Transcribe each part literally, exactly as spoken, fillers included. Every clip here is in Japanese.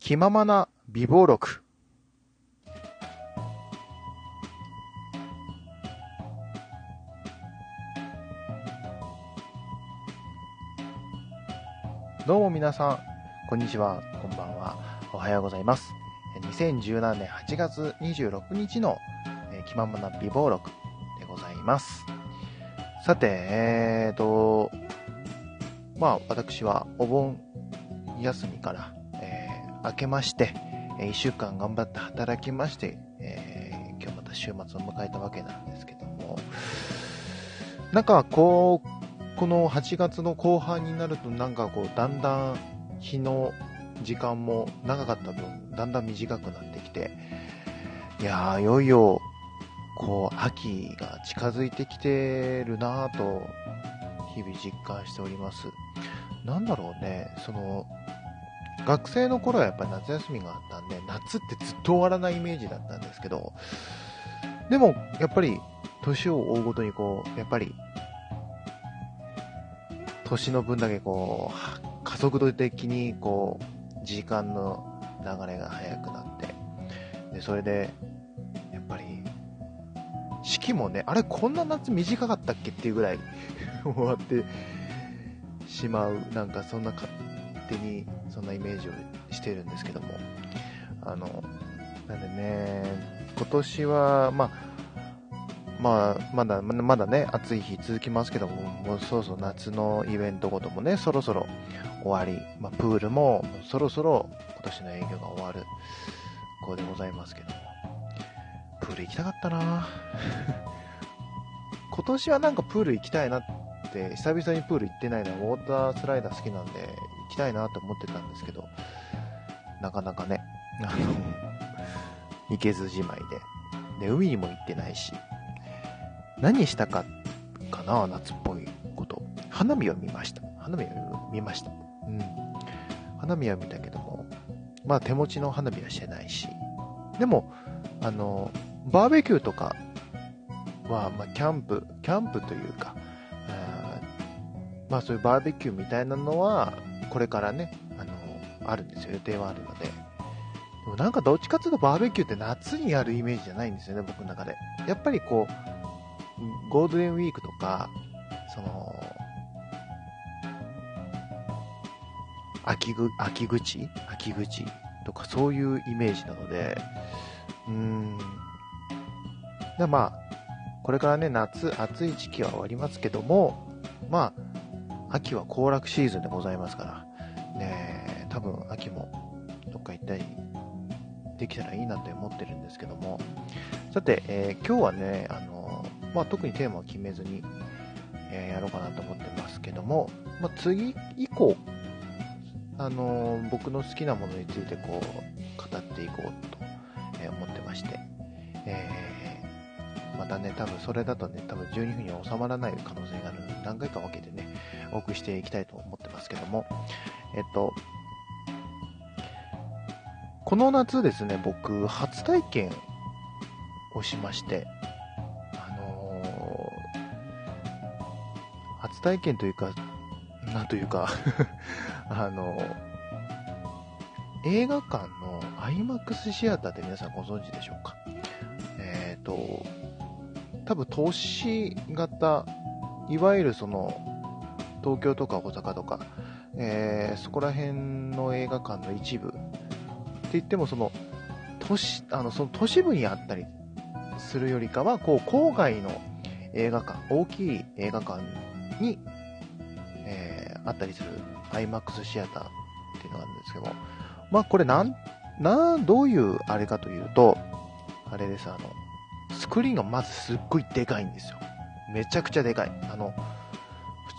気ままな備忘録。どうも皆さん、こんにちは、こんばんは、おはようございます。にせんじゅうななねんはちがつにじゅうろくにちの気ままな備忘録でございます。さて、えーと、まあ私はお盆休みから、えー、明けまして、いっしゅうかん頑張って働きまして、えー、今日また週末を迎えたわけなんですけども、なんかこう、このはちがつの後半になるとなんかこうだんだん日の時間も長かった分だんだん短くなってきて、いやーいよいよこう秋が近づいてきてるなぁと日々実感しております。なんだろうね、その学生の頃はやっぱり夏休みがあったんで夏ってずっと終わらないイメージだったんですけど、でもやっぱり年を追うごとにこうやっぱり年の分だけこう加速度的にこう時間の流れが速くなって、でそれでやっぱり四季もね、あれこんな夏短かったっけっていうぐらい終わってしまう、なんかそんな勝手にそんなイメージをしてるんですけども、あのなんでね今年はまあまあ、まだまだね暑い日続きますけども、もうそろそろ夏のイベントごともねそろそろ終わり、まあ、プールもそろそろ今年の営業が終わるこうでございますけども、プール行きたかったな今年はなんかプール行きたいなって、久々にプール行ってないな、ウォータースライダー好きなんで行きたいなと思ってたんですけど、なかなかねあの行けずじまいで、で海にも行ってないし、何したかかな、夏っぽいこと。花火を見ました。花火を見ました、うん、花火は見たけども、まあ手持ちの花火はしてないし、でもあのバーベキューとかは、まあ、キャンプキャンプというか、まあそういうバーベキューみたいなのはこれからね あのあるんですよ、予定はあるので。でもなんかどっちかというとバーベキューって夏にやるイメージじゃないんですよね、僕の中で。やっぱりこうゴールデンウィークとかその秋ぐ秋口秋口とかそういうイメージなので、うーんでまあこれからね夏暑い時期は終わりますけども、まあ秋は行楽シーズンでございますからね、多分秋もどっか行ったりできたらいいなって思ってるんですけども、さて、えー、今日はねあのまあ、特にテーマは決めずに、えー、やろうかなと思ってますけども、まあ、次以降、あのー、僕の好きなものについてこう語っていこうと、えー、思ってまして、えー、またね多分それだとね多分じゅうにふんには収まらない可能性があるので、何回か分けてね多くしていきたいと思ってますけども、えっとこの夏ですね僕初体験をしまして、初体験というかなんというかあの映画館の アイマックス シアターって皆さんご存知でしょうか。えっと多分投資型、いわゆるその東京とか大阪とか、えー、そこら辺の映画館の一部って言ってもその都市、あのその都市部にあったりするよりかはこう郊外の映画館、大きい映画館に、えー、あったりする アイマックス シアターっていうのがあるんですけども、まあこれなんなどういうあれかというと、あれです、あのスクリーンがまずすっごいでかいんですよ。めちゃくちゃでかい。あの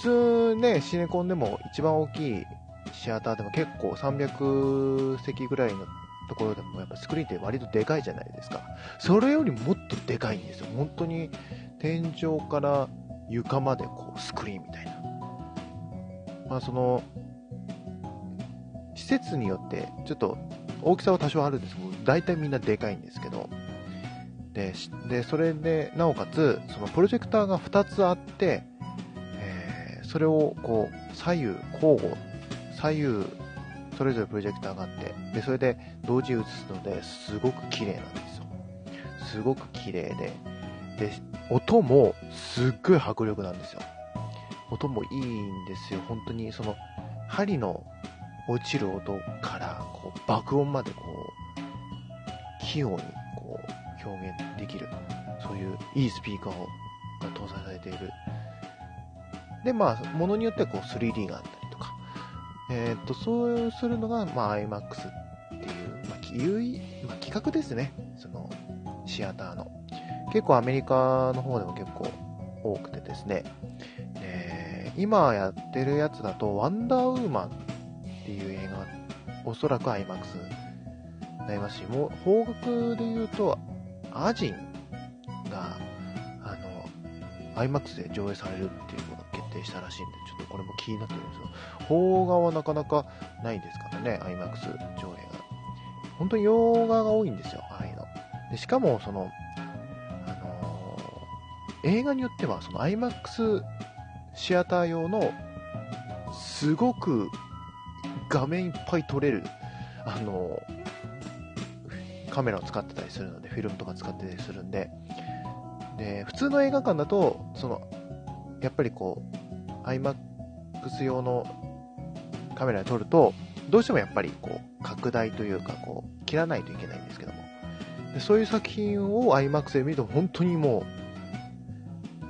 普通ねシネコンでも一番大きいシアターでも結構さんびゃくせきぐらいのところでもやっぱスクリーンって割とでかいじゃないですか。それよりもっとでかいんですよ。本当に天井から床までこうスクリーンみたいな、まあその施設によってちょっと大きさは多少あるんですけど、大体みんなでかいんですけど、で、でそれでなおかつそのプロジェクターがふたつあって、えー、それをこう左右交互左右それぞれプロジェクターがあって、でそれで同時に映すのですごく綺麗なんですよ。すごく綺麗で、で音もすっごい迫力なんですよ。音もいいんですよ。本当にその針の落ちる音からこう爆音までこう器用にこう表現できる、そういういいスピーカーが搭載されている。でまあものによってはこう スリーディー があったりとか、えー、っとそうするのが、まあ、IMAX っていう、まあ、有意、まあ、企画ですね。そのシアターの結構アメリカの方でも結構多くてですね、えー、今やってるやつだとワンダーウーマンっていう映画、おそらく IMAX になりますし、もう方角で言うとアジンがあの IMAX で上映されるっていうことを決定したらしいんで、ちょっとこれも気になってるんですよ。邦画はなかなかないですからね、 IMAX 上映が。本当に洋画が多いんですよ、ああいうので。しかもその映画によってはその IMAX シアター用のすごく画面いっぱい撮れるあのカメラを使ってたりするので、フィルムとか使ってたりするんで、で普通の映画館だとそのやっぱりこう IMAX 用のカメラで撮るとどうしてもやっぱりこう拡大というかこう切らないといけないんですけども、でそういう作品を IMAX で見ると本当にもう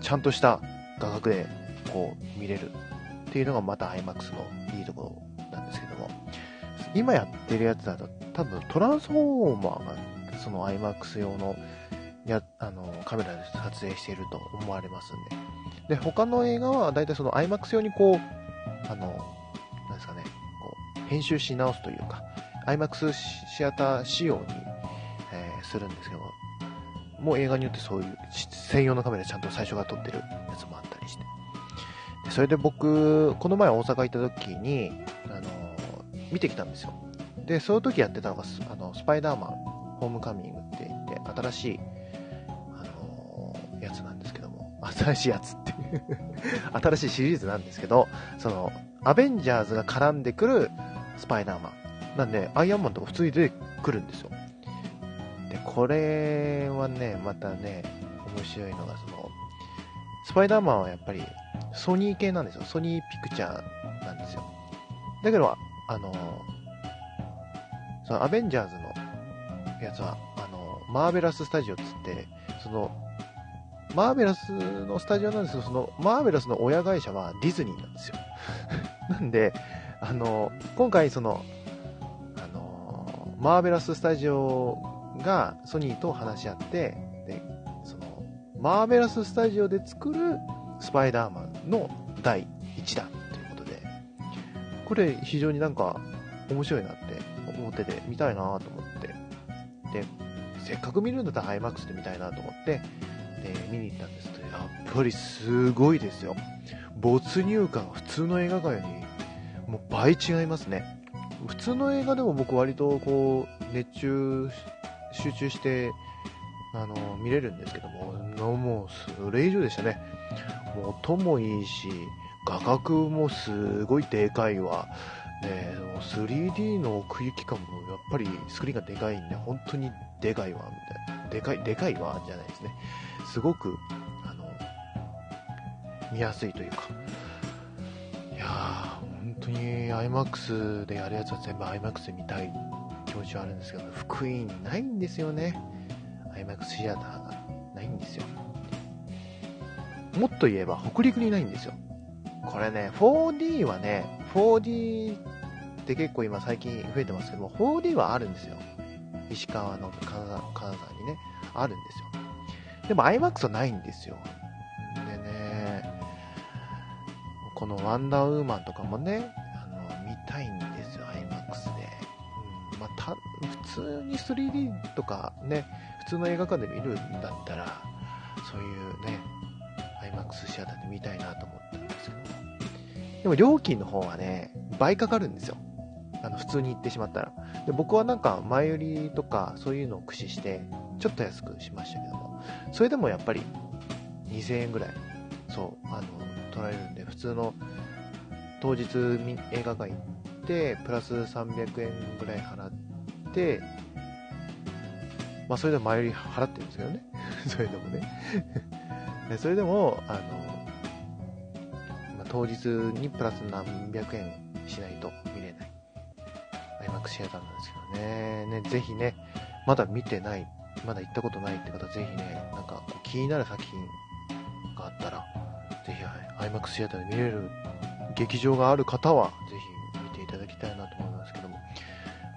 ちゃんとした画角でこう見れるっていうのがまた IMAX のいいところなんですけども、今やってるやつだと多分トランスフォーマーがその IMAX 用のやあのカメラで撮影していると思われますんで、で他の映画はだいたいその IMAX 用にこうあのなんですかね、こう編集し直すというか IMAX シアター仕様に、えー、するんですけども、もう映画によってそういう専用のカメラちゃんと最初から撮ってるやつもあったりして、でそれで僕この前大阪行った時に、あのー、見てきたんですよ。でその時やってたのがあのスパイダーマンホームカミングって言って、新しい、あのー、やつなんですけども、新しいやつって新しいシリーズなんですけど、そのアベンジャーズが絡んでくるスパイダーマンなんで、アイアンマンとか普通に出てくるんですよ。これはねまたね面白いのが、そのスパイダーマンはやっぱりソニー系なんですよ。ソニーピクチャーなんですよ。だけどあのそのアベンジャーズのやつはあのマーベラススタジオっつって、そのマーベラスのスタジオなんですけど、そのマーベラスの親会社はディズニーなんですよなんであの今回そのあのマーベラススタジオがソニーと話し合って、でそのマーベラススタジオで作るスパイダーマンのだいいちだんということで、これ非常になんか面白いなって思ってて、見たいなと思って、でせっかく見るんだったら IMAX で見たいなと思ってで見に行ったんですけど、やっぱりすごいですよ。没入感が普通の映画館よりもう倍違いますね。普通の映画でも僕割とこう熱中集中してあの見れるんですけども、もうそれ以上でしたね。もう音もいいし画角もすごいでかいわ、ね、スリーディー の奥行き感もやっぱりスクリーンがでかいんで、本当にでかいわみたいな、でかいでかいわじゃないですね、すごくあの見やすいというか、いや本当に IMAX でやるやつは全部 IMAX で見たい気持ちはあるんですけど、福井にないんですよね。 IMAX シアターがないんですよ。もっと言えば北陸にないんですよ。これね フォーディー はね、 フォーディー って結構今最近増えてますけども、 フォーディー はあるんですよ。石川の金沢にねあるんですよ。でも IMAX はないんですよ。でねこのワンダーウーマンとかもねあの見たいんですよ IMAX で。まあ、た普通に スリーディー とかね普通の映画館で見るんだったらそういうね IMAX シアターで見たいなと思ったんですけど、でも料金の方はね倍かかるんですよ、あの普通に行ってしまったら。で僕はなんか前売りとかそういうのを駆使してちょっと安くしましたけども、それでもやっぱりにせんえんぐらいそうあの取られるんで、普通の当日映画館行って、プラスさんびゃくえんぐらい払って、まあそれでも前より払ってるんですけどね。それでもね。それでも、あの、まあ、当日にプラス何百円しないと見れない。IMAX シアターなんですけどね。ね、ぜひね、まだ見てない、まだ行ったことないって方、ぜひね、なんか気になる作品があったら、ぜひ IMAX シアターで見れる劇場がある方は、ぜひ見ていただきたいなと思いますけども、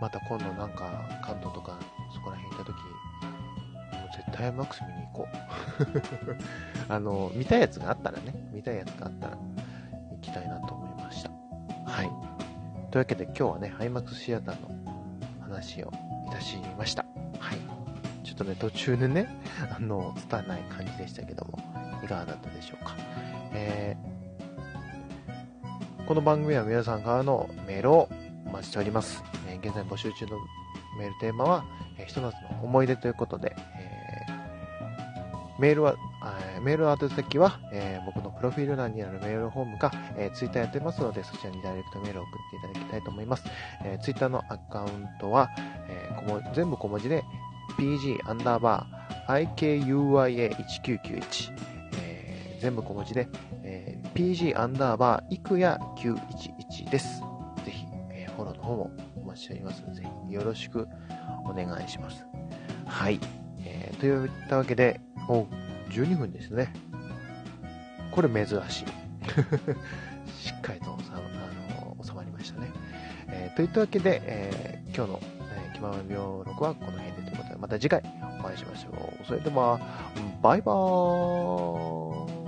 また今度なんか関東とかそこら辺行った時、もう絶対 IMAX 見に行こう。あの、見たいやつがあったらね、見たいやつがあったら行きたいなと思いました。はい。というわけで今日はね、IMAX シアターの話をいたしました。はい。ちょっとね、途中でね、あの、拙い感じでしたけども、いかがだったでしょうか。えー、この番組は皆さんからのメールをお待ちしております。えー、現在募集中のメールテーマは、えー、ひと夏の思い出ということで、えー、メールは、えー、メールの宛先は、えー、僕のプロフィール欄にあるメールフォームか、えー、ツイッターやってますので、そちらにダイレクトメールを送っていただきたいと思います。えー、ツイッターのアカウントは、えー、こ全部小文字で ピージーアンダーバーアイケーユーアイエーいちきゅうきゅういち、えー、全部小文字で、えー、ピージーアンダーバーいくやきゅういちいち です。ぜひ、えー、フォローの方もお待ちしておりますので、ぜひよろしくお願いします。はい。えー、といったわけで、もうじゅうにふんですね。これ珍しい。しっかりと収 ま, あの収まりましたね。えー、といったわけで、えー、今日の気まま病録はこの辺でということで、また次回お会いしましょう。それでは、バイバーイ。